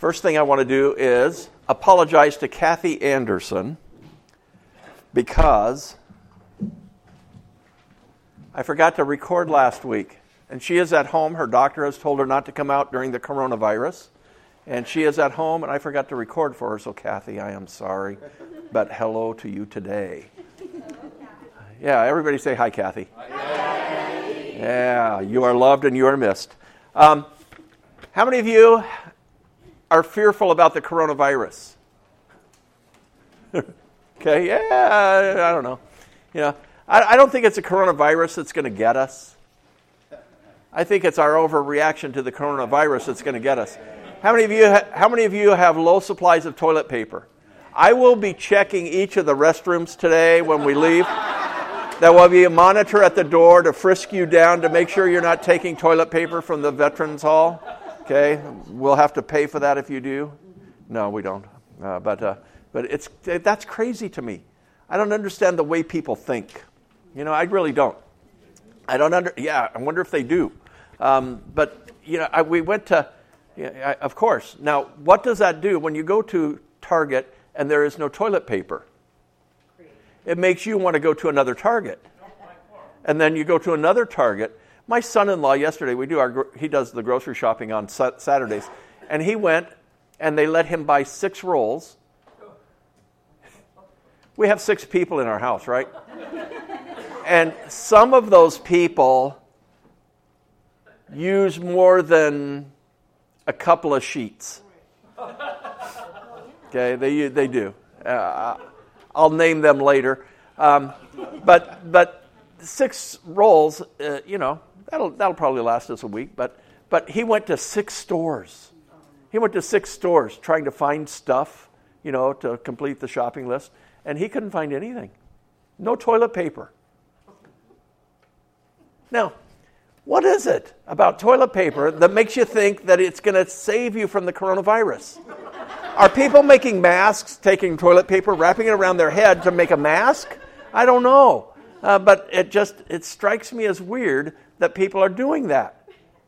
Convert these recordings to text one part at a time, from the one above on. First thing I want to do is apologize to Kathy Anderson because I forgot to record last week. And she is at home. Her doctor has told her not to come out during the coronavirus. And she is at home, and I forgot to record for her. So, Kathy, I am sorry, but hello to you today. Yeah, everybody say hi, Kathy. Hi, Kathy. Yeah, you are loved and you are missed. How many of you are fearful about the coronavirus? Okay, yeah, I don't know. You know, I don't think it's a coronavirus that's going to get us. I think it's our overreaction to the coronavirus that's going to get us. How many of you have low supplies of toilet paper? I will be checking each of the restrooms today when we leave. There will be a monitor at the door to frisk you down to make sure you're not taking toilet paper from the Veterans Hall. Okay, we'll have to pay for that if you do. No, we don't. But that's crazy to me. I don't understand the way people think. You know, I really don't. I wonder if they do. But you know, we went to. Yeah, of course. Now, what does that do when you go to Target and there is no toilet paper? It makes you want to go to another Target, and then you go to another Target. My son-in-law yesterday, he does the grocery shopping on Saturdays, and he went and they let him buy 6 rolls. We have 6 people in our house, right? And some of those people use more than a couple of sheets. Okay, they do. I'll name them later. But 6 rolls, you know, that'll probably last us a week. But he went to 6 stores. He went to 6 stores trying to find stuff, you know, to complete the shopping list, and he couldn't find anything. No toilet paper. Now, what is it about toilet paper that makes you think that it's going to save you from the coronavirus? Are people making masks, taking toilet paper, wrapping it around their head to make a mask? I don't know. But it strikes me as weird that people are doing that.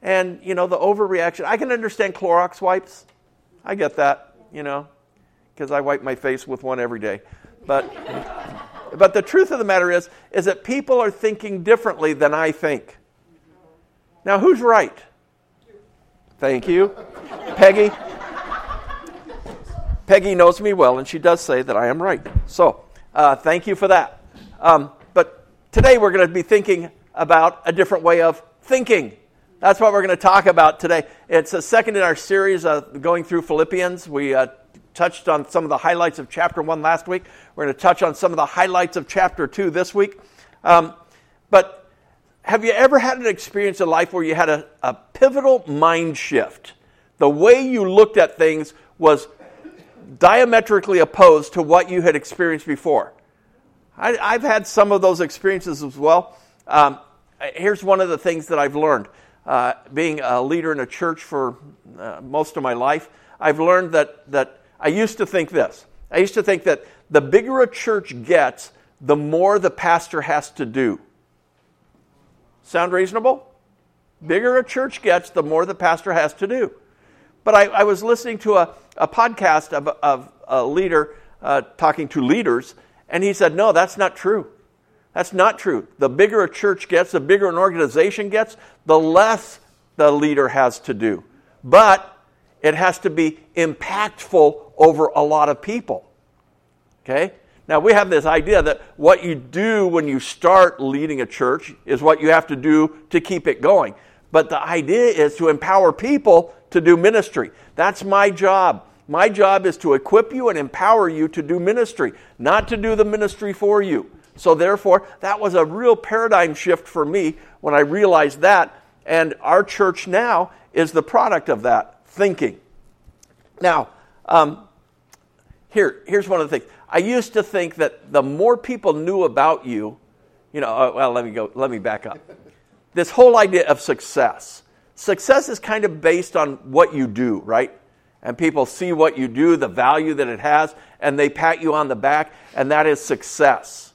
And, you know, the overreaction. I can understand Clorox wipes. I get that, you know, because I wipe my face with one every day. But the truth of the matter is that people are thinking differently than I think. Now, who's right? Thank you. Peggy knows me well, and she does say that I am right. So, thank you for that. But today we're going to be thinking about a different way of thinking. That's what we're going to talk about today. It's a second in our series going through Philippians. We touched on some of the highlights of chapter 1 last week. We're going to touch on some of the highlights of chapter 2 this week. But have you ever had an experience in life where you had a pivotal mind shift? The way you looked at things was diametrically opposed to what you had experienced before. I've had some of those experiences as well. Here's one of the things that I've learned. Being a leader in a church for most of my life, I've learned that I used to think this. I used to think that the bigger a church gets, the more the pastor has to do. Sound reasonable? Bigger a church gets, the more the pastor has to do. But I was listening to a podcast of a leader talking to leaders, and he said, no, that's not true. That's not true. The bigger a church gets, the bigger an organization gets, the less the leader has to do. But it has to be impactful over a lot of people. Okay? Now, we have this idea that what you do when you start leading a church is what you have to do to keep it going. But the idea is to empower people to do ministry. That's my job. My job is to equip you and empower you to do ministry, not to do the ministry for you. So therefore, that was a real paradigm shift for me when I realized that. And our church now is the product of that thinking. Now, here's one of the things. I used to think that the more people knew about you, you know, well, let me back up. This whole idea of success. Success is kind of based on what you do, right? And people see what you do, the value that it has, and they pat you on the back, and that is success.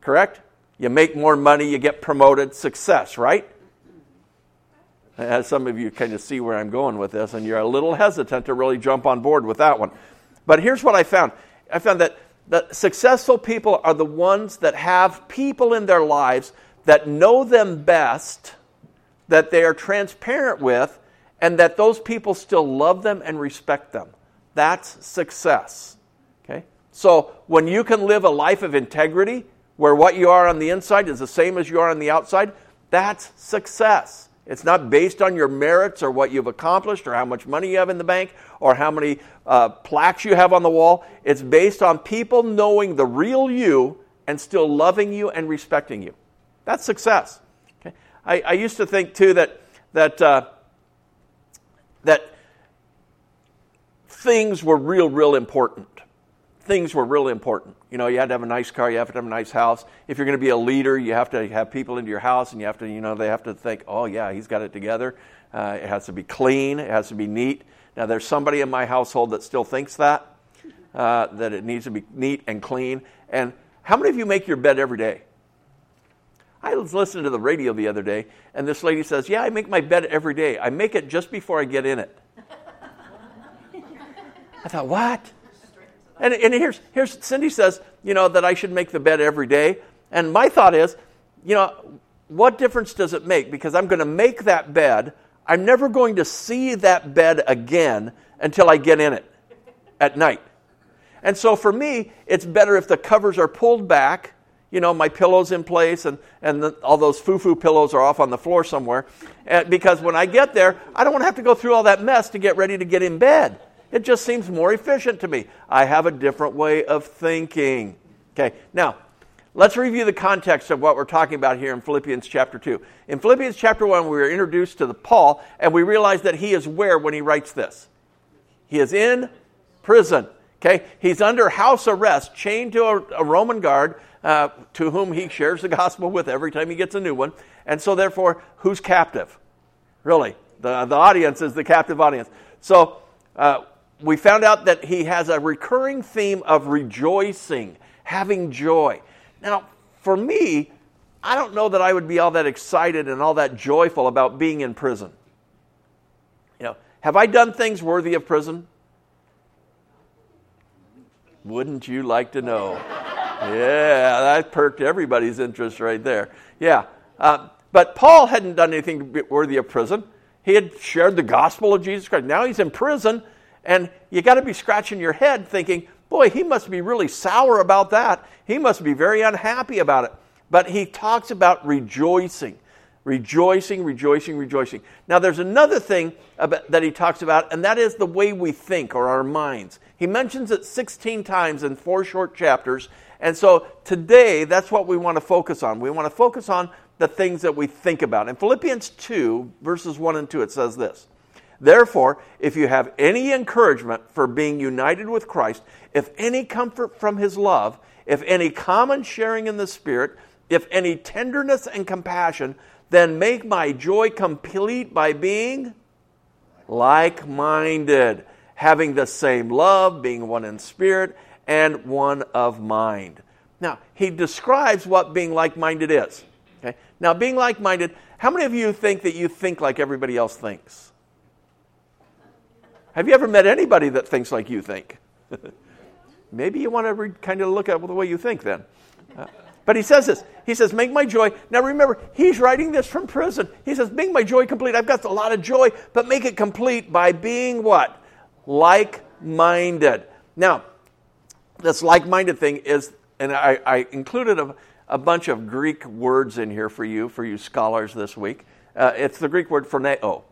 Correct? You make more money, you get promoted, success, right? As some of you kind of see where I'm going with this, and you're a little hesitant to really jump on board with that one. But here's what I found. I found that the successful people are the ones that have people in their lives that know them best, that they are transparent with, and that those people still love them and respect them. That's success. Okay? So when you can live a life of integrity, where what you are on the inside is the same as you are on the outside, that's success. It's not based on your merits or what you've accomplished or how much money you have in the bank or how many plaques you have on the wall. It's based on people knowing the real you and still loving you and respecting you. That's success. Okay? I used to think, too, that things were real important. Things were really important. You know, you had to have a nice car, you have to have a nice house. If you're going to be a leader, you have to have people into your house, and you have to, you know, they have to think, oh yeah, he's got it together. It has to be clean, it has to be neat. Now there's somebody in my household that still thinks that, that it needs to be neat and clean. And how many of you make your bed every day? I was listening to the radio the other day, and this lady says, yeah, I make my bed every day. I make it just before I get in it. I thought, what? And here's Cindy says, you know, that I should make the bed every day. And my thought is, you know, what difference does it make? Because I'm going to make that bed. I'm never going to see that bed again until I get in it at night. And so for me, it's better if the covers are pulled back, you know, my pillow's in place, and all those foo-foo pillows are off on the floor somewhere. Because when I get there, I don't want to have to go through all that mess to get ready to get in bed. It just seems more efficient to me. I have a different way of thinking. Okay, now, let's review the context of what we're talking about here in Philippians chapter 2. In Philippians chapter 1, we were introduced to Paul, and we realize that he is where when he writes this? He is in prison. Okay, he's under house arrest, chained to a Roman guard to whom he shares the gospel with every time he gets a new one. And so, therefore, who's captive? Really, the audience is the captive audience. So, we found out that he has a recurring theme of rejoicing, having joy. Now, for me, I don't know that I would be all that excited and all that joyful about being in prison. You know, have I done things worthy of prison? Wouldn't you like to know? Yeah, that perked everybody's interest right there. Yeah, but Paul hadn't done anything worthy of prison. He had shared the gospel of Jesus Christ. Now he's in prison. And you got to be scratching your head thinking, boy, he must be really sour about that. He must be very unhappy about it. But he talks about rejoicing, rejoicing, rejoicing, rejoicing. Now, there's another thing that he talks about, and that is the way we think or our minds. He mentions it 16 times in 4 short chapters. And so today, that's what we want to focus on. We want to focus on the things that we think about. In Philippians 2, verses 1 and 2, it says this. Therefore, if you have any encouragement for being united with Christ, if any comfort from his love, if any common sharing in the Spirit, if any tenderness and compassion, then make my joy complete by being like-minded, having the same love, being one in spirit, and one of mind. Now, he describes what being like-minded is. Okay? Now, being like-minded, how many of you think that you think like everybody else thinks? Have you ever met anybody that thinks like you think? Maybe you want to kind of look at the way you think then. But he says this. He says, make my joy. Now remember, he's writing this from prison. He says, make my joy complete. I've got a lot of joy, but make it complete by being what? Like-minded. Now, this like-minded thing is, and I included a bunch of Greek words in here for you scholars this week. It's the Greek word phroneo.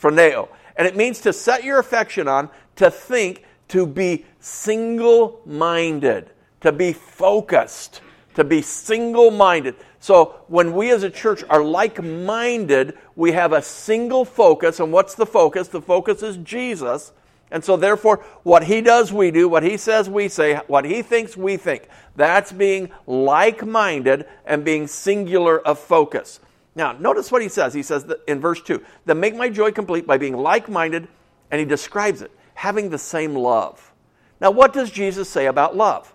Phroneo. And it means to set your affection on, to think, to be single-minded, to be focused, to be single-minded. So when we as a church are like-minded, we have a single focus. And what's the focus? The focus is Jesus. And so therefore, what he does, we do. What he says, we say. What he thinks, we think. That's being like-minded and being singular of focus. Now, notice what he says. He says in verse 2, then make my joy complete by being like-minded, and he describes it, having the same love. Now, what does Jesus say about love?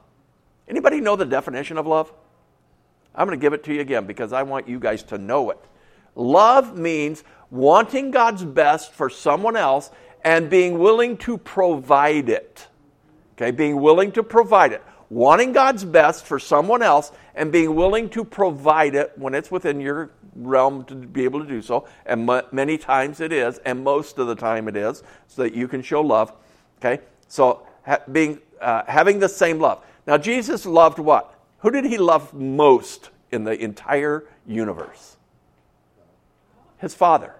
Anybody know the definition of love? I'm going to give it to you again because I want you guys to know it. Love means wanting God's best for someone else and being willing to provide it. Okay, being willing to provide it. Wanting God's best for someone else and being willing to provide it when it's within your realm to be able to do so. And many times it is, and most of the time it is, so that you can show love. Okay, so having the same love. Now, Jesus loved what? Who did he love most in the entire universe? His Father.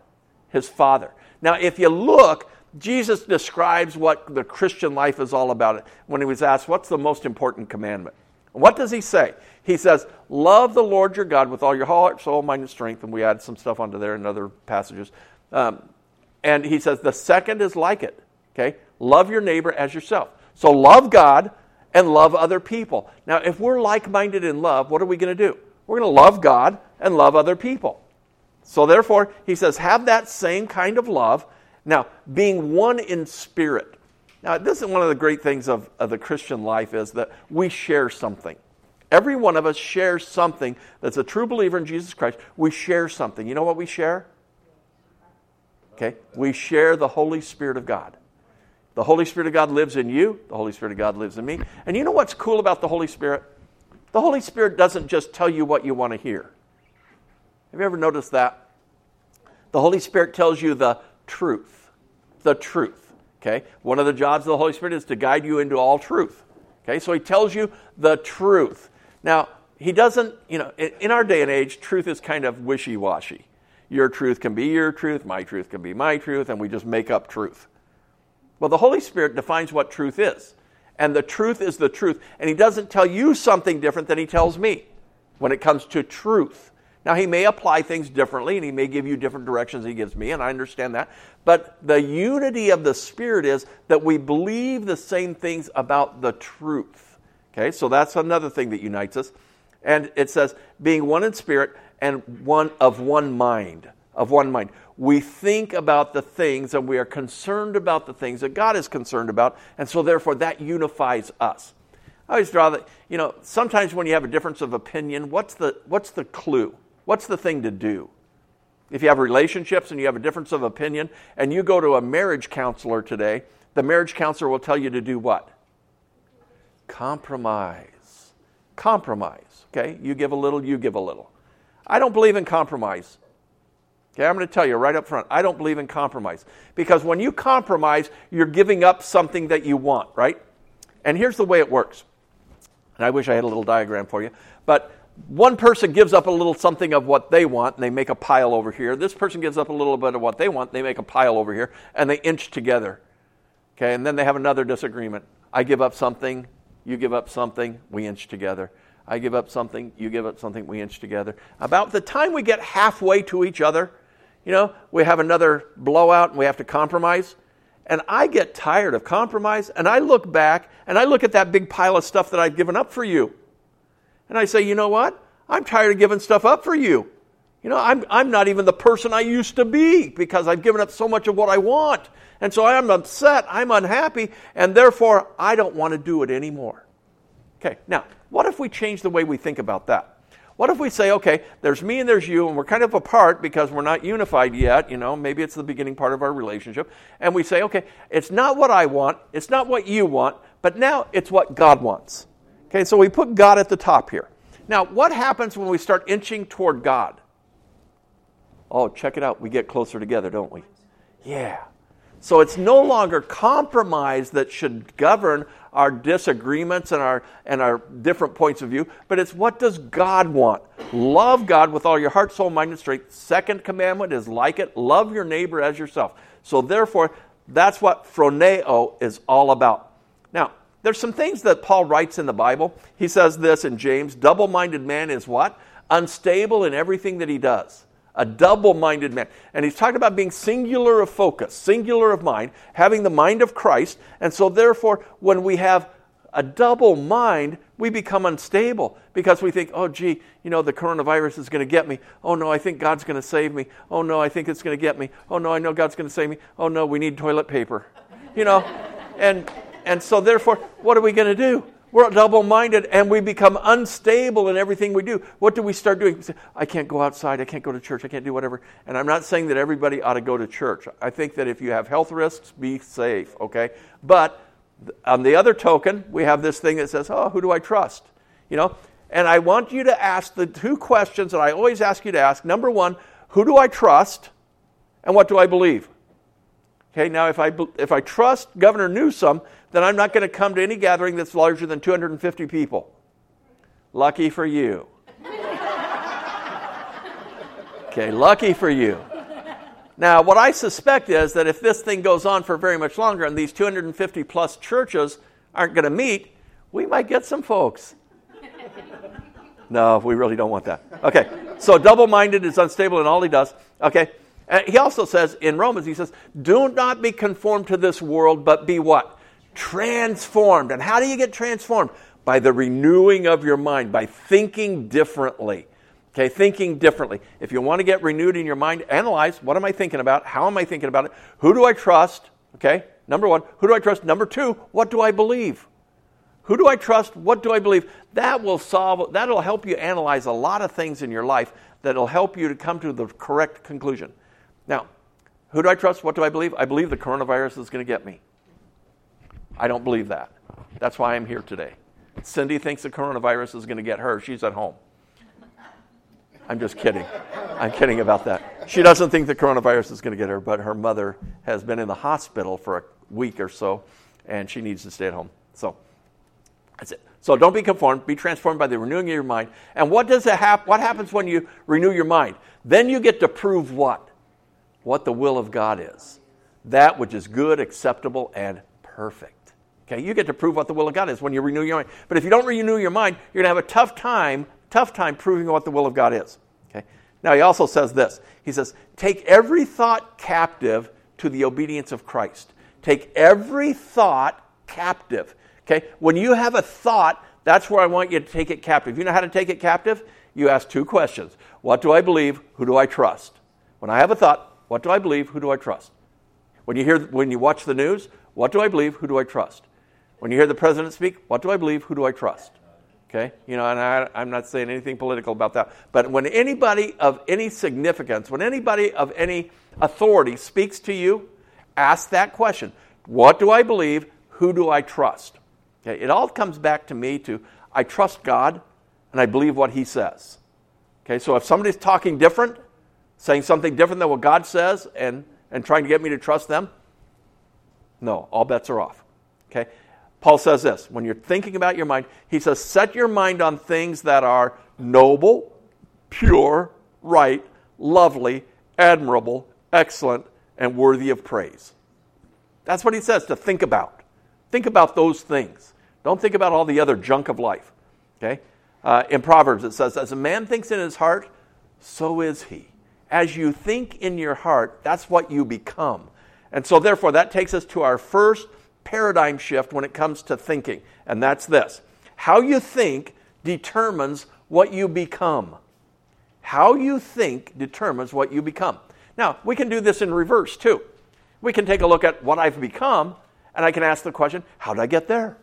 His Father. Now, if you look, Jesus describes what the Christian life is all about. When he was asked, what's the most important commandment? What does he say? He says, love the Lord your God with all your heart, soul, mind, and strength. And we add some stuff onto there in other passages. And he says, the second is like it. Okay? Love your neighbor as yourself. So love God and love other people. Now, if we're like-minded in love, what are we going to do? We're going to love God and love other people. So therefore, he says, have that same kind of love. Now, being one in spirit. Now, this is one of the great things of the Christian life is that we share something. Every one of us shares something that's a true believer in Jesus Christ. We share something. You know what we share? Okay, we share the Holy Spirit of God. The Holy Spirit of God lives in you. The Holy Spirit of God lives in me. And you know what's cool about the Holy Spirit? The Holy Spirit doesn't just tell you what you want to hear. Have you ever noticed that? The Holy Spirit tells you the truth. The truth. Okay? One of the jobs of the Holy Spirit is to guide you into all truth. Okay? So he tells you the truth. Now, he doesn't, you know, in our day and age, truth is kind of wishy-washy. Your truth can be your truth can be my truth, and we just make up truth. Well, the Holy Spirit defines what truth is. And the truth is the truth. And he doesn't tell you something different than he tells me when it comes to truth. Now, he may apply things differently, and he may give you different directions he gives me, and I understand that. But the unity of the Spirit is that we believe the same things about the truth. Okay, so that's another thing that unites us. And it says, being one in spirit and one of one mind. We think about the things, and we are concerned about the things that God is concerned about, and so therefore that unifies us. I always draw that, you know, sometimes when you have a difference of opinion, what's the clue? What's the thing to do? If you have relationships and you have a difference of opinion and you go to a marriage counselor today, the marriage counselor will tell you to do what? Compromise. Compromise. Okay? You give a little, you give a little. I don't believe in compromise. Okay? I'm going to tell you right up front. I don't believe in compromise. Because when you compromise, you're giving up something that you want, right? And here's the way it works. And I wish I had a little diagram for you. But one person gives up a little something of what they want, and they make a pile over here. This person gives up a little bit of what they want, and they make a pile over here, and they inch together. Okay, and then they have another disagreement. I give up something, you give up something, we inch together. I give up something, you give up something, we inch together. About the time we get halfway to each other, you know, we have another blowout, and we have to compromise. And I get tired of compromise, and I look back, and I look at that big pile of stuff that I've given up for you. And I say, you know what? I'm tired of giving stuff up for you. You know, I'm not even the person I used to be because I've given up so much of what I want. And so I'm upset, I'm unhappy, and therefore I don't want to do it anymore. Okay, now, what if we change the way we think about that? What if we say, okay, there's me and there's you, and we're kind of apart because we're not unified yet, you know, maybe it's the beginning part of our relationship, and we say, okay, it's not what I want, it's not what you want, but now it's what God wants. Okay, so we put God at the top here. Now, what happens when we start inching toward God? Oh, check it out. We get closer together, don't we? Yeah. So it's no longer compromise that should govern our disagreements and our different points of view, but it's what does God want? Love God with all your heart, soul, mind, and strength. Second commandment is like it. Love your neighbor as yourself. So therefore, that's what phroneo is all about. Now, there's some things that Paul writes in the Bible. He says this in James, double-minded man is what? Unstable in everything that he does. A double-minded man. And he's talking about being singular of focus, singular of mind, having the mind of Christ. And so therefore, when we have a double mind, we become unstable because we think, oh, gee, you know, the coronavirus is going to get me. Oh, no, I think God's going to save me. Oh, no, I think it's going to get me. Oh, no, I know God's going to save me. Oh, no, we need toilet paper. You know, and so therefore, what are we going to do? We're double-minded and we become unstable in everything we do. What do we start doing? I can't go outside. I can't go to church. I can't do whatever. And I'm not saying that everybody ought to go to church. I think that if you have health risks, be safe, okay? But on the other token, we have this thing that says, oh, who do I trust? You know? And I want you to ask the two questions that I always ask you to ask. Number one, who do I trust and what do I believe? Okay, now if I trust Governor Newsom, then I'm not going to come to any gathering that's larger than 250 people. Lucky for you. Okay, lucky for you. Now, what I suspect is that if this thing goes on for very much longer and these 250 plus churches aren't going to meet, we might get some folks. No, we really don't want that. Okay, so double-minded is unstable in all he does. Okay, and he also says in Romans, he says, do not be conformed to this world, but be what? Transformed. And how do you get transformed? By the renewing of your mind, by thinking differently. Okay, thinking differently. If you want to get renewed in your mind, analyze, what am I thinking about? How am I thinking about it? Who do I trust? Okay, number one, who do I trust? Number two, what do I believe? Who do I trust? What do I believe? That'll help you analyze a lot of things in your life that'll help you to come to the correct conclusion. Now, who do I trust? What do I believe? I believe the coronavirus is going to get me. I don't believe that. That's why I'm here today. Cindy thinks the coronavirus is going to get her. She's at home. I'm just kidding. I'm kidding about that. She doesn't think the coronavirus is going to get her, but her mother has been in the hospital for a week or so, and she needs to stay at home. So that's it. So don't be conformed. Be transformed by the renewing of your mind. And what happens when you renew your mind? Then you get to prove what? What the will of God is. That which is good, acceptable, and perfect. Okay, you get to prove what the will of God is when you renew your mind. But if you don't renew your mind, you're going to have a tough time proving what the will of God is. Okay. Now, he also says this. He says, take every thought captive to the obedience of Christ. Take every thought captive. Okay, when you have a thought, that's where I want you to take it captive. You know how to take it captive? You ask two questions. What do I believe? Who do I trust? When I have a thought, what do I believe? Who do I trust? When you watch the news, what do I believe? Who do I trust? When you hear the president speak, what do I believe? Who do I trust? Okay, you know, and I'm not saying anything political about that. But when anybody of any significance, when anybody of any authority speaks to you, ask that question. What do I believe? Who do I trust? Okay, it all comes back to me to, I trust God and I believe what he says. Okay, so if somebody's talking different, saying something different than what God says and trying to get me to trust them, no, all bets are off. Okay, Paul says this, when you're thinking about your mind, he says, set your mind on things that are noble, pure, right, lovely, admirable, excellent, and worthy of praise. That's what he says, to think about. Think about those things. Don't think about all the other junk of life. Okay? In Proverbs it says, as a man thinks in his heart, so is he. As you think in your heart, that's what you become. And so therefore that takes us to our first paradigm shift when it comes to thinking. And that's this. How you think determines what you become. How you think determines what you become. Now, we can do this in reverse too. We can take a look at what I've become. And I can ask the question, how did I get there?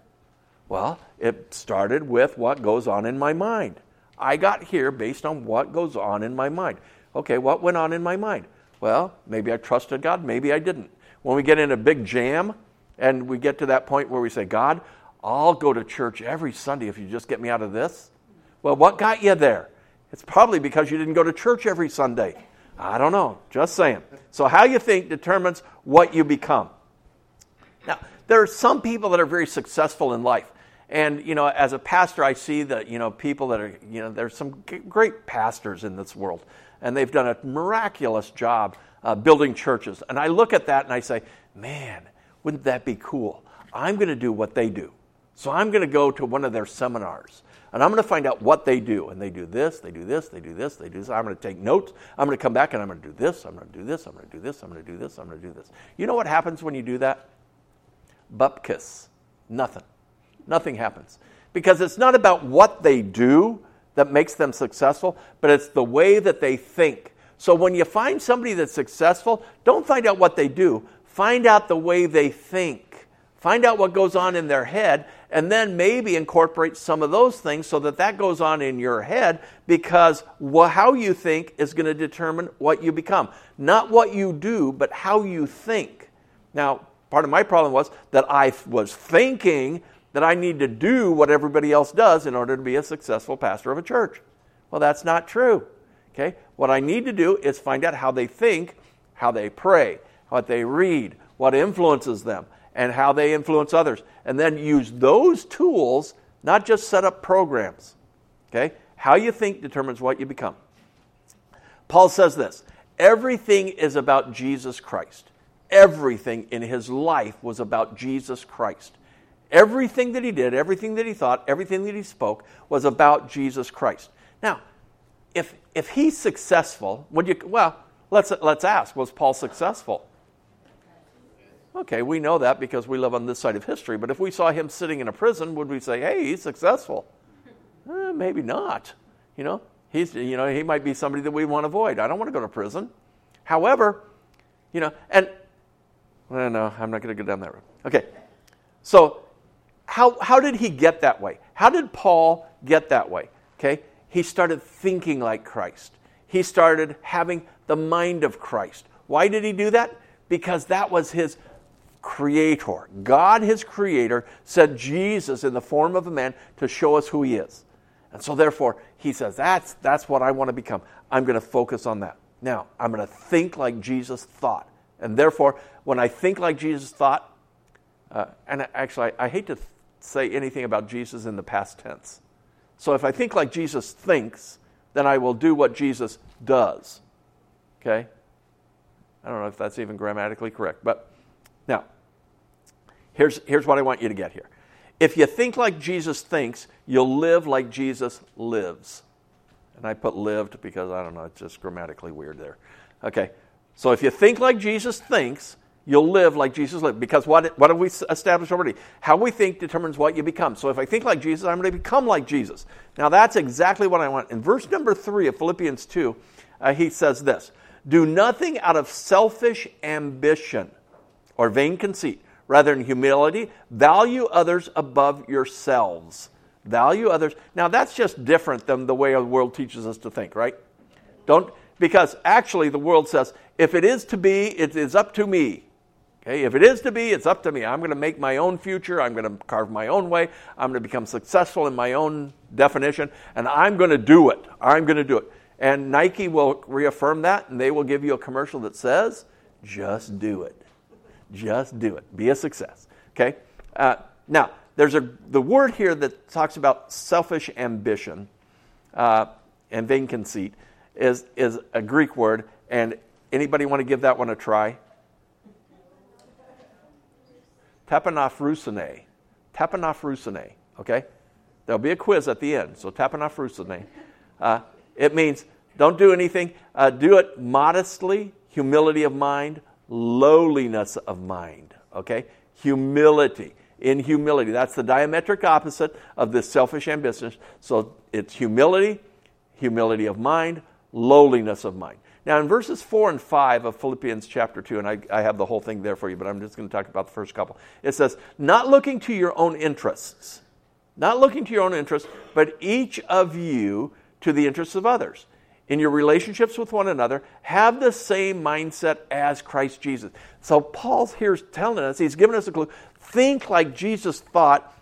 Well, it started with what goes on in my mind. I got here based on what goes on in my mind. Okay, what went on in my mind? Well, maybe I trusted God, maybe I didn't. When we get in a big jam and we get to that point where we say, God, I'll go to church every Sunday if you just get me out of this. Well, what got you there? It's probably because you didn't go to church every Sunday. I don't know, just saying. So how you think determines what you become. Now, there are some people that are very successful in life. And, you know, as a pastor, I see that, you know, people that are, you know, there's some great pastors in this world. And they've done a miraculous job building churches. And I look at that and I say, man, wouldn't that be cool? I'm going to do what they do. So I'm going to go to one of their seminars. And I'm going to find out what they do. And they do this, they do this, they do this, they do this. I'm going to take notes. I'm going to come back and I'm going to do this. I'm going to do this. I'm going to do this. I'm going to do this. I'm going to do this. You know what happens when you do that? Bupkis. Nothing. Nothing happens. Because it's not about what they do that makes them successful, but it's the way that they think. So when you find somebody that's successful, don't find out what they do. Find out the way they think. Find out what goes on in their head and then maybe incorporate some of those things so that that goes on in your head, because how you think is going to determine what you become. Not what you do, but how you think. Now, part of my problem was that I was thinking that I need to do what everybody else does in order to be a successful pastor of a church. Well, that's not true. Okay? What I need to do is find out how they think, how they pray, what they read, what influences them, and how they influence others. And then use those tools, not just set up programs. Okay? How you think determines what you become. Paul says this: everything is about Jesus Christ. Everything in his life was about Jesus Christ. Everything that he did, everything that he thought, everything that he spoke was about Jesus Christ. Now, if he's successful, let's ask, was Paul successful? Okay, we know that because we live on this side of history, but if we saw him sitting in a prison, would we say, hey, he's successful? Maybe not. He might be somebody that we want to avoid. I don't want to go to prison. However, no, I'm not going to go down that road. Okay, so how did he get that way? How did Paul get that way? Okay, he started thinking like Christ. He started having the mind of Christ. Why did he do that? Because that was his creator. God, his creator, sent Jesus in the form of a man to show us who he is. And so therefore, he says, that's what I want to become. I'm going to focus on that. Now, I'm going to think like Jesus thought. And therefore, when I think like Jesus thought, I hate to say anything about Jesus in the past tense. So if I think like Jesus thinks, then I will do what Jesus does. Okay? I don't know if that's even grammatically correct, but now, here's what I want you to get here. If you think like Jesus thinks, you'll live like Jesus lives. And I put lived because, I don't know, it's just grammatically weird there. Okay, so if you think like Jesus thinks, you'll live like Jesus lived. Because what have we established already? How we think determines what you become. So if I think like Jesus, I'm going to become like Jesus. Now that's exactly what I want. In verse number 3 of Philippians 2, he says this: do nothing out of selfish ambition or vain conceit. Rather, in humility, value others above yourselves. Value others. Now, that's just different than the way the world teaches us to think, right? Because actually the world says, if it is to be, it is up to me. Okay? If it is to be, it's up to me. I'm going to make my own future. I'm going to carve my own way. I'm going to become successful in my own definition, and I'm going to do it. I'm going to do it. And Nike will reaffirm that, and they will give you a commercial that says, just do it. Just do it. Be a success. Okay? Now, there's the word here that talks about selfish ambition and vain conceit is a Greek word. And anybody want to give that one a try? Tapanaphrusine. Tapanaphrusine. Okay? There'll be a quiz at the end. So tapanaphrusine. It means don't do anything. Do it modestly, humility of mind, lowliness of mind. Okay? Humility. In humility. That's the diametric opposite of this selfish ambition. So it's humility, humility of mind, lowliness of mind. Now in verses 4 and 5 of Philippians chapter 2, and I have the whole thing there for you, but I'm just going to talk about the first couple. It says, not looking to your own interests. Not looking to your own interests, but each of you to the interests of others. In your relationships with one another, have the same mindset as Christ Jesus. So Paul's here telling us, he's giving us a clue, think like Jesus thought,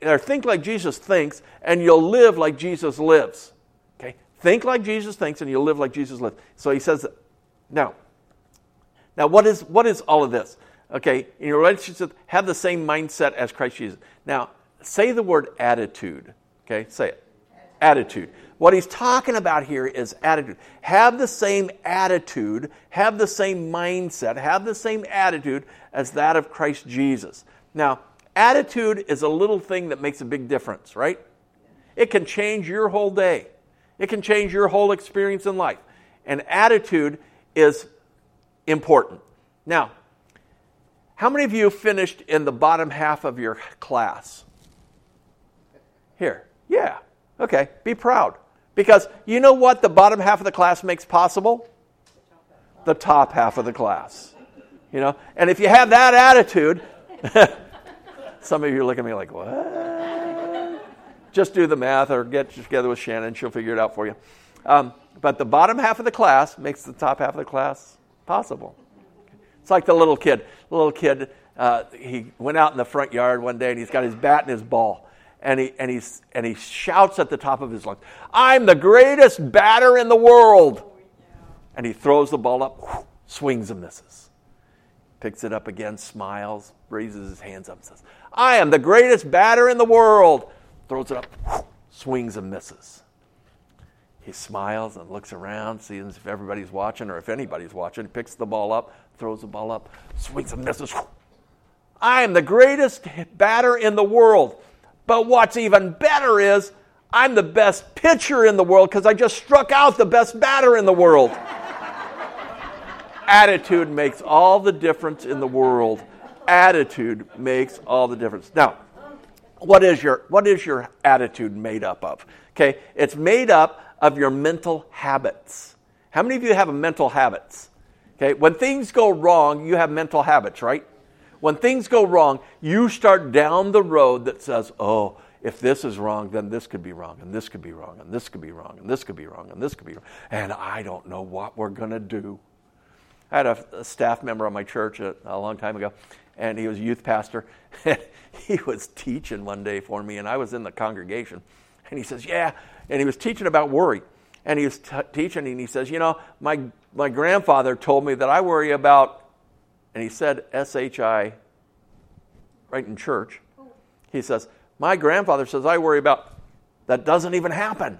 or think like Jesus thinks, and you'll live like Jesus lives. Okay? Think like Jesus thinks, and you'll live like Jesus lives. So he says, now what is all of this? Okay, in your relationship, have the same mindset as Christ Jesus. Now, say the word attitude. Okay, say it. Attitude. What he's talking about here is attitude. Have the same attitude, have the same mindset, have the same attitude as that of Christ Jesus. Now, attitude is a little thing that makes a big difference, right? It can change your whole day. It can change your whole experience in life. And attitude is important. Now, how many of you finished in the bottom half of your class? Here. Yeah. Okay. Be proud. Because you know what the bottom half of the class makes possible? The top half of the class. And if you have that attitude, Some of you are looking at me like, what? Just do the math or get together with Shannon. She'll figure it out for you. But the bottom half of the class makes the top half of the class possible. It's like the little kid. The little kid, he went out in the front yard one day, and he's got his bat and his ball. And he shouts at the top of his lungs, "I'm the greatest batter in the world." And he throws the ball up, whoosh, swings and misses. Picks it up again, smiles, raises his hands up and says, "I am the greatest batter in the world." Throws it up, whoosh, swings and misses. He smiles and looks around, sees if everybody's watching or if anybody's watching. Picks the ball up, throws the ball up, swings and misses. Whoosh. "I am the greatest batter in the world. But what's even better is I'm the best pitcher in the world because I just struck out the best batter in the world." Attitude makes all the difference in the world. Attitude makes all the difference. Now, what is your attitude made up of? Okay, it's made up of your mental habits. How many of you have mental habits? Okay, when things go wrong, you have mental habits, right? When things go wrong, you start down the road that says, oh, if this is wrong, then this could be wrong, and this could be wrong, and this could be wrong, and this could be wrong, and this could be wrong, and I don't know what we're going to do. I had a staff member at my church a long time ago, and he was a youth pastor. He was teaching one day for me, and I was in the congregation, and he says, yeah, and he was teaching about worry, and he was teaching, and he says, you know, my grandfather told me that I worry about, and he said S-H-I right in church. He says, my grandfather says, I worry about, that doesn't even happen.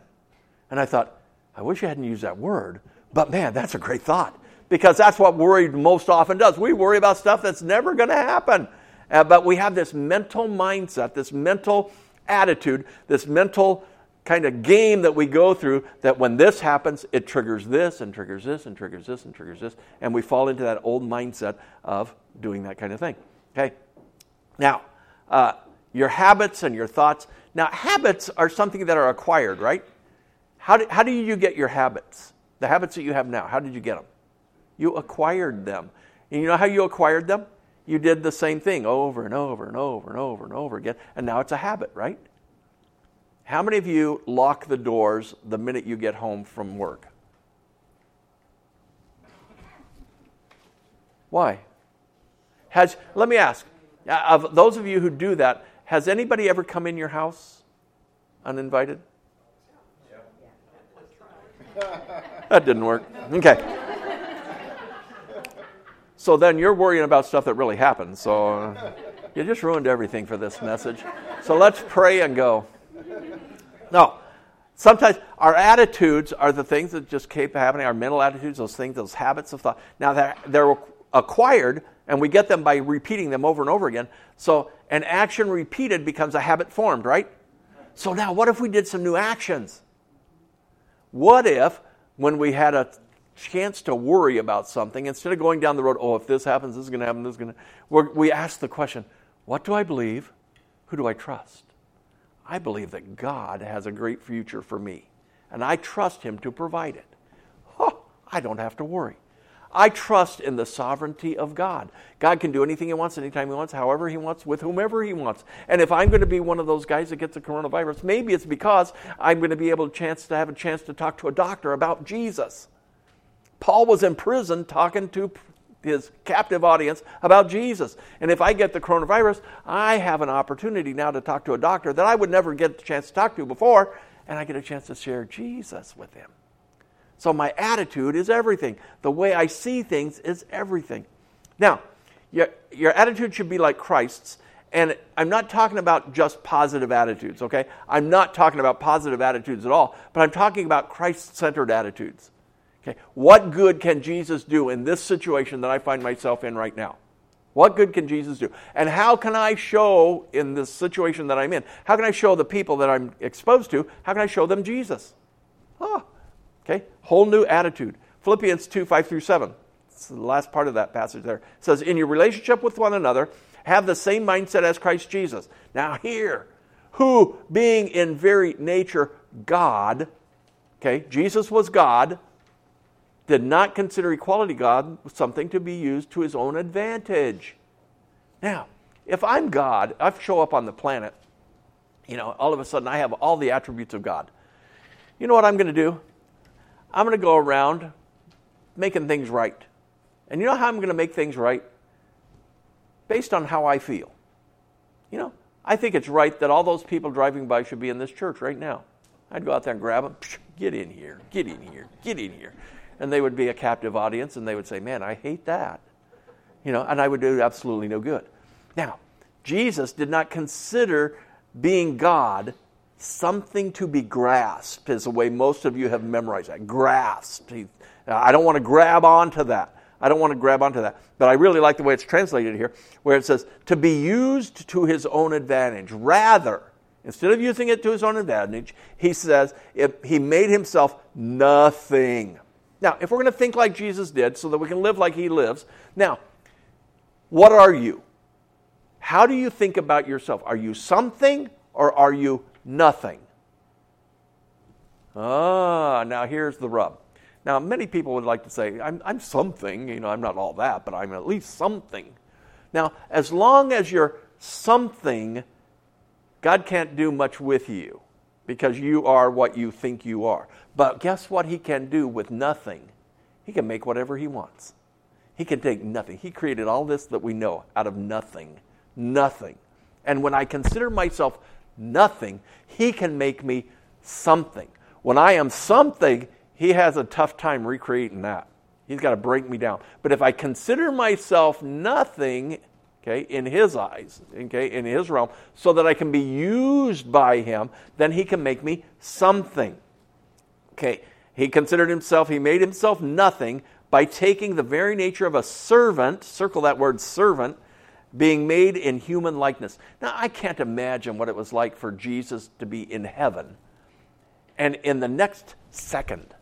And I thought, I wish I hadn't used that word, but man, that's a great thought. Because that's what worry most often does. We worry about stuff that's never going to happen. But we have this mental mindset, this mental attitude, this mental kind of game that we go through that when this happens, it triggers this and triggers this and triggers this and triggers this. And we fall into that old mindset of doing that kind of thing. Okay. Now, your habits and your thoughts. Now, habits are something that are acquired, right? How do you get your habits? The habits that you have now, how did you get them? You acquired them. And you know how you acquired them? You did the same thing over and over and over and over and over again. And now it's a habit, right? How many of you lock the doors the minute you get home from work? Why? Let me ask, of those of you who do that, has anybody ever come in your house uninvited? That didn't work. Okay. So then you're worrying about stuff that really happened. So you just ruined everything for this message. So let's pray and go. No, sometimes our attitudes are the things that just keep happening, our mental attitudes, those things, those habits of thought. Now, they're acquired, and we get them by repeating them over and over again. So an action repeated becomes a habit formed, right? So now what if we did some new actions? What if when we had a chance to worry about something, instead of going down the road, oh, if this happens, this is going to happen, this is going to... We ask the question, what do I believe? Who do I trust? I believe that God has a great future for me, and I trust Him to provide it. Oh, I don't have to worry. I trust in the sovereignty of God. God can do anything He wants, anytime He wants, however He wants, with whomever He wants. And if I'm going to be one of those guys that gets the coronavirus, maybe it's because I'm going to be able to have a chance to talk to a doctor about Jesus. Paul was in prison talking to his captive audience about Jesus. And if I get the coronavirus, I have an opportunity now to talk to a doctor that I would never get the chance to talk to before, and I get a chance to share Jesus with him. So my attitude is everything. The way I see things is everything. Now, your attitude should be like Christ's, and I'm not talking about just positive attitudes, okay? I'm not talking about positive attitudes at all, but I'm talking about Christ-centered attitudes. Okay, what good can Jesus do in this situation that I find myself in right now? What good can Jesus do? And how can I show in this situation that I'm in? How can I show the people that I'm exposed to? How can I show them Jesus? Ah, okay, whole new attitude. Philippians 2:5-7. It's the last part of that passage there. It says, in your relationship with one another, have the same mindset as Christ Jesus. Now here, who being in very nature God, okay, Jesus was God, did not consider equality God something to be used to his own advantage. Now, If I'm God, I show up on the planet, you know, all of a sudden I have all the attributes of God. You know what I'm going to do? I'm going to go around making things right. And you know how I'm going to make things right? Based on how I feel. You know, I think it's right that all those people driving by should be in this church right now. I'd go out there and grab them. Get in here, get in here, get in here. And they would be a captive audience, and they would say, man, I hate that. You know, and I would do absolutely no good. Now, Jesus did not consider being God something to be grasped, is the way most of you have memorized that. Grasped. I don't want to grab onto that. I don't want to grab onto that. But I really like the way it's translated here, where it says, to be used to his own advantage. Rather, instead of using it to his own advantage, he says he made himself nothing. Now, if we're going to think like Jesus did so that we can live like he lives, now, what are you? How do you think about yourself? Are you something or are you nothing? Ah, now here's the rub. Now, many people would like to say, I'm something, you know, I'm not all that, but I'm at least something. Now, as long as you're something, God can't do much with you because you are what you think you are. But guess what he can do with nothing? He can make whatever he wants. He can take nothing. He created all this that we know out of nothing. Nothing. And when I consider myself nothing, he can make me something. When I am something, he has a tough time recreating that. He's got to break me down. But if I consider myself nothing, okay, in his eyes, okay, in his realm, so that I can be used by him, then he can make me something. Okay, he considered himself, he made himself nothing by taking the very nature of a servant, circle that word servant, being made in human likeness. Now, I can't imagine what it was like for Jesus to be in heaven, and in the next second,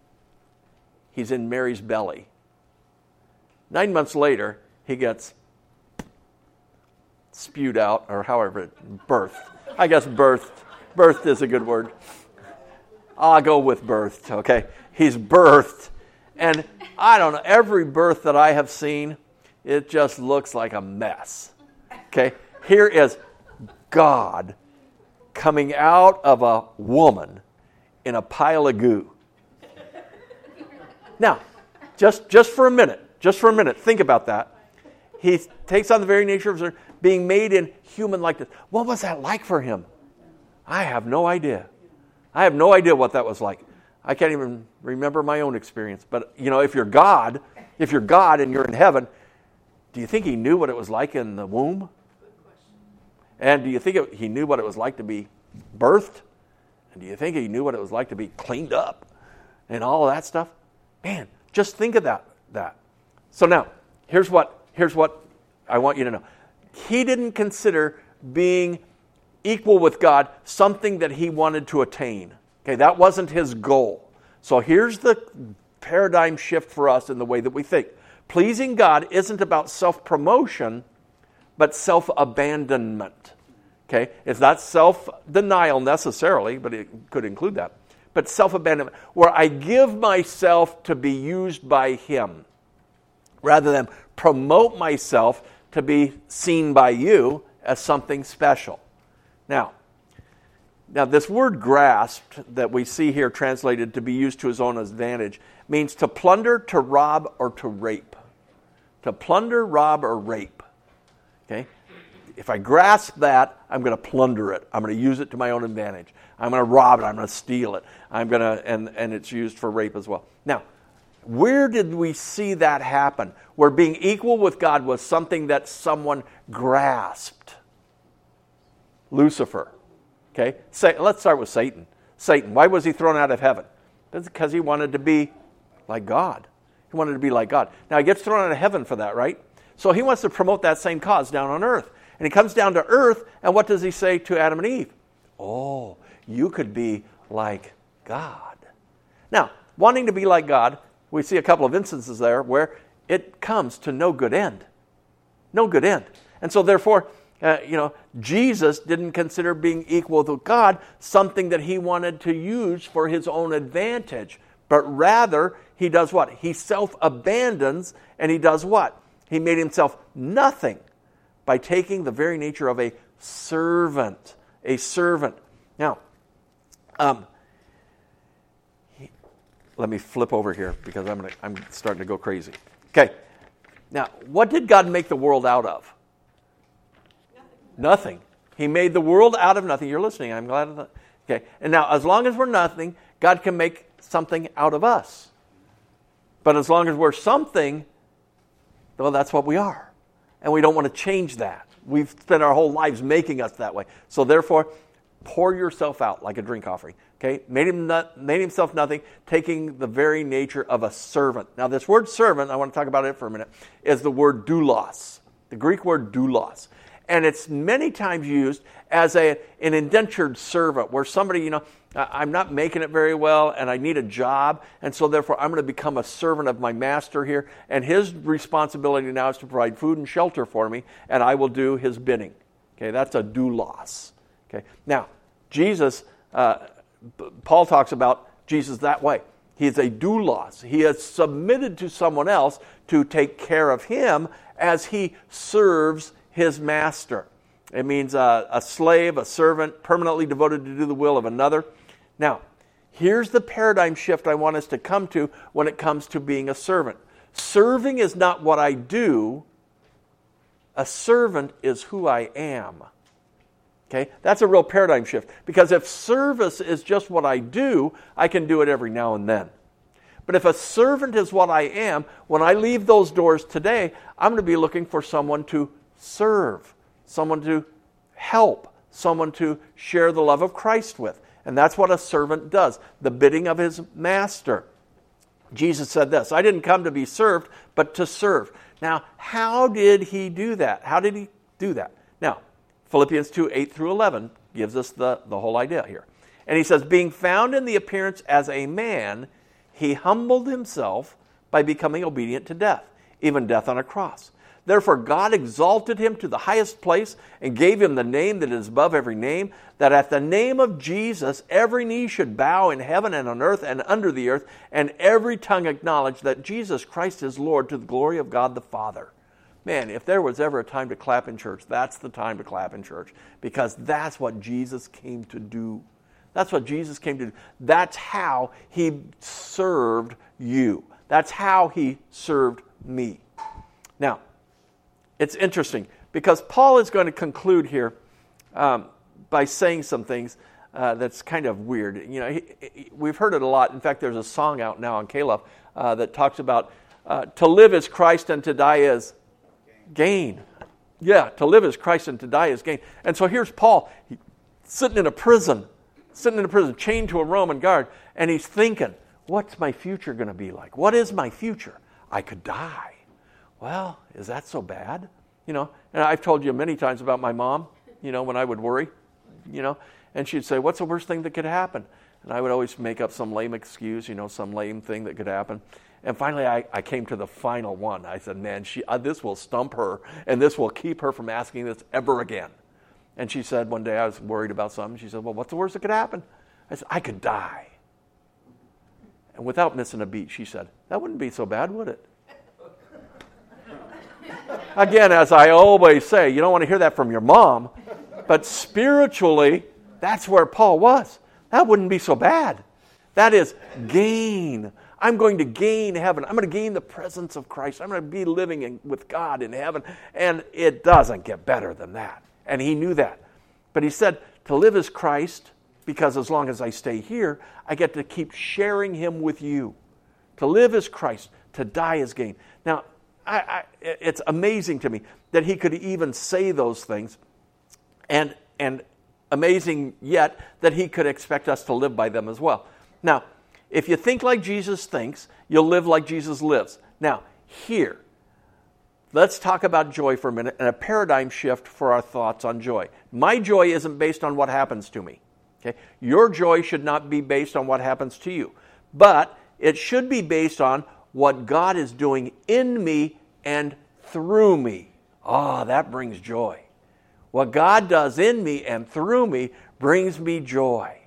he's in Mary's belly. 9 months later, he gets spewed out, or however, birthed. I guess birthed. Birthed is a good word. I'll go with birthed, okay? He's birthed. And I don't know, every birth that I have seen, it just looks like a mess, okay? Here is God coming out of a woman in a pile of goo. Now, just for a minute, think about that. He takes on the very nature of being made in human likeness. What was that like for him? I have no idea. I have no idea what that was like. I can't even remember my own experience. But, you know, if you're God and you're in heaven, do you think he knew what it was like in the womb? And do you think he knew what it was like to be birthed? And do you think he knew what it was like to be cleaned up and all of that stuff? Man, just think of that. So now, here's what I want you to know. He didn't consider being equal with God something that he wanted to attain. Okay, that wasn't his goal. So here's the paradigm shift for us in the way that we think. Pleasing God isn't about self-promotion, but self-abandonment. Okay, it's not self-denial necessarily, but it could include that. But self-abandonment, where I give myself to be used by him, rather than promote myself to be seen by you as something special. Now, this word grasped that we see here translated to be used to his own advantage means to plunder, to rob, or to rape. To plunder, rob, or rape. Okay? If I grasp that, I'm going to plunder it. I'm going to use it to my own advantage. I'm going to rob it. I'm going to steal it. And it's used for rape as well. Now, where did we see that happen? Where being equal with God was something that someone grasped. Lucifer. Okay, let's start with Satan. Satan, why was he thrown out of heaven? That's because he wanted to be like God. He wanted to be like God. Now, he gets thrown out of heaven for that, right? So he wants to promote that same cause down on earth. And he comes down to earth, and what does he say to Adam and Eve? Oh, you could be like God. Now, wanting to be like God, we see a couple of instances there where it comes to no good end. No good end. And so therefore, Jesus didn't consider being equal to God something that he wanted to use for his own advantage. But rather, he does what? He self-abandons, and he does what? He made himself nothing by taking the very nature of a servant. A servant. Now, let me flip over here because I'm starting to go crazy. Okay. Now, what did God make the world out of? Nothing. He made the world out of nothing. You're listening. I'm glad of that. Okay. And now, as long as we're nothing, God can make something out of us. But as long as we're something, well, that's what we are. And we don't want to change that. We've spent our whole lives making us that way. So therefore, pour yourself out like a drink offering. Okay? Made himself nothing, taking the very nature of a servant. Now, this word servant, I want to talk about it for a minute, is the word doulos, the Greek word doulos. And it's many times used as an indentured servant, where somebody, I'm not making it very well, and I need a job, and so therefore I'm going to become a servant of my master here, and his responsibility now is to provide food and shelter for me, and I will do his bidding. Okay, that's a doulos. Okay, now Jesus, Paul talks about Jesus that way. He is a doulos. He has submitted to someone else to take care of him as he serves his master. It means a slave, a servant, permanently devoted to do the will of another. Now, here's the paradigm shift I want us to come to when it comes to being a servant. Serving is not what I do. A servant is who I am. Okay? That's a real paradigm shift. Because if service is just what I do, I can do it every now and then. But if a servant is what I am, when I leave those doors today, I'm going to be looking for someone to serve, someone to help, someone to share the love of Christ with. And that's what a servant does, the bidding of his master. Jesus said this, I didn't come to be served, but to serve. Now, how did he do that? Now, Philippians 2, 8 through 11 gives us the whole idea here. And he says, being found in the appearance as a man, he humbled himself by becoming obedient to death, even death on a cross. Therefore, God exalted him to the highest place and gave him the name that is above every name, that at the name of Jesus, every knee should bow in heaven and on earth and under the earth, and every tongue acknowledge that Jesus Christ is Lord, to the glory of God the Father. Man, if there was ever a time to clap in church, that's the time to clap in church, because that's what Jesus came to do. That's what Jesus came to do. That's how he served you. That's how he served me. Now, it's interesting because Paul is going to conclude here by saying some things that's kind of weird. We've heard it a lot. In fact, there's a song out now on Caleb that talks about to live is Christ and to die is gain. Yeah, to live is Christ and to die is gain. And so here's Paul sitting in a prison, chained to a Roman guard, and he's thinking, what's my future going to be like? What is my future? I could die. Well, is that so bad? And I've told you many times about my mom, when I would worry, and she'd say, what's the worst thing that could happen? And I would always make up some lame excuse, some lame thing that could happen. And finally, I came to the final one. I said, man, this will stump her, and this will keep her from asking this ever again. And she said, one day I was worried about something. She said, well, what's the worst that could happen? I said, I could die. And without missing a beat, she said, that wouldn't be so bad, would it? Again, as I always say, you don't want to hear that from your mom, but spiritually, that's where Paul was. That wouldn't be so bad. That is gain. I'm going to gain heaven. I'm going to gain the presence of Christ. I'm going to be living with God in heaven, and it doesn't get better than that. And he knew that. But he said, to live is Christ, because as long as I stay here, I get to keep sharing him with you. To live is Christ. To die is gain. Now, it's amazing to me that he could even say those things, and amazing yet that he could expect us to live by them as well. Now, if you think like Jesus thinks, you'll live like Jesus lives. Now, here, let's talk about joy for a minute and a paradigm shift for our thoughts on joy. My joy isn't based on what happens to me. Okay? Your joy should not be based on what happens to you, but it should be based on what God is doing in me and through me. Ah, that brings joy. What God does in me and through me brings me joy.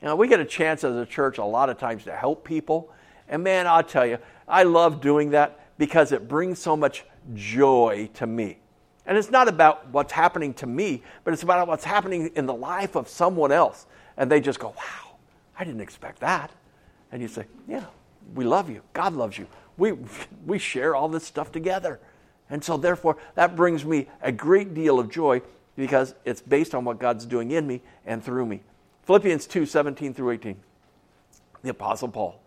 Now, we get a chance as a church a lot of times to help people. And man, I'll tell you, I love doing that because it brings so much joy to me. And it's not about what's happening to me, but it's about what's happening in the life of someone else. And they just go, wow, I didn't expect that. And you say, yeah, we love you. God loves you. We share all this stuff together. And so therefore, that brings me a great deal of joy because it's based on what God's doing in me and through me. Philippians 2:17 through 18. The Apostle Paul.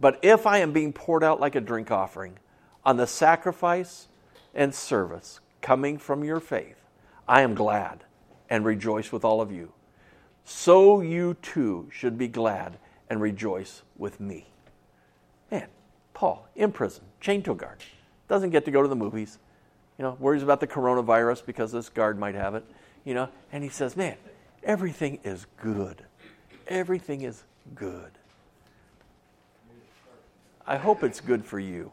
But if I am being poured out like a drink offering on the sacrifice and service coming from your faith, I am glad and rejoice with all of you. So you too should be glad and rejoice with me. Man, Paul, in prison, chained to a guard, doesn't get to go to the movies, worries about the coronavirus because this guard might have it, and he says, man, everything is good. Everything is good. I hope it's good for you.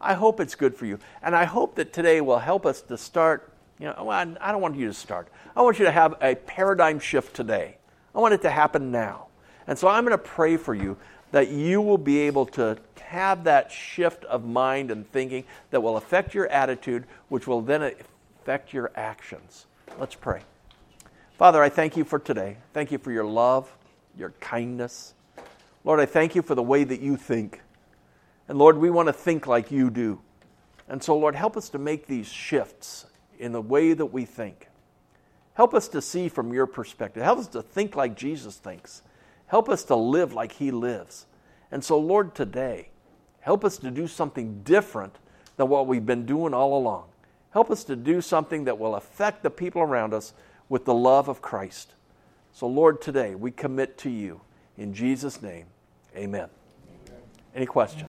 I hope it's good for you. And I hope that today will help us to start, I don't want you to start. I want you to have a paradigm shift today. I want it to happen now. And so I'm going to pray for you that you will be able to have that shift of mind and thinking that will affect your attitude, which will then affect your actions. Let's pray. Father, I thank you for today. Thank you for your love, your kindness. Lord, I thank you for the way that you think. And Lord, we want to think like you do. And so, Lord, help us to make these shifts in the way that we think. Help us to see from your perspective. Help us to think like Jesus thinks. Help us to live like he lives. And so, Lord, today, help us to do something different than what we've been doing all along. Help us to do something that will affect the people around us with the love of Christ. So, Lord, today, we commit to you. In Jesus' name, amen. Any questions?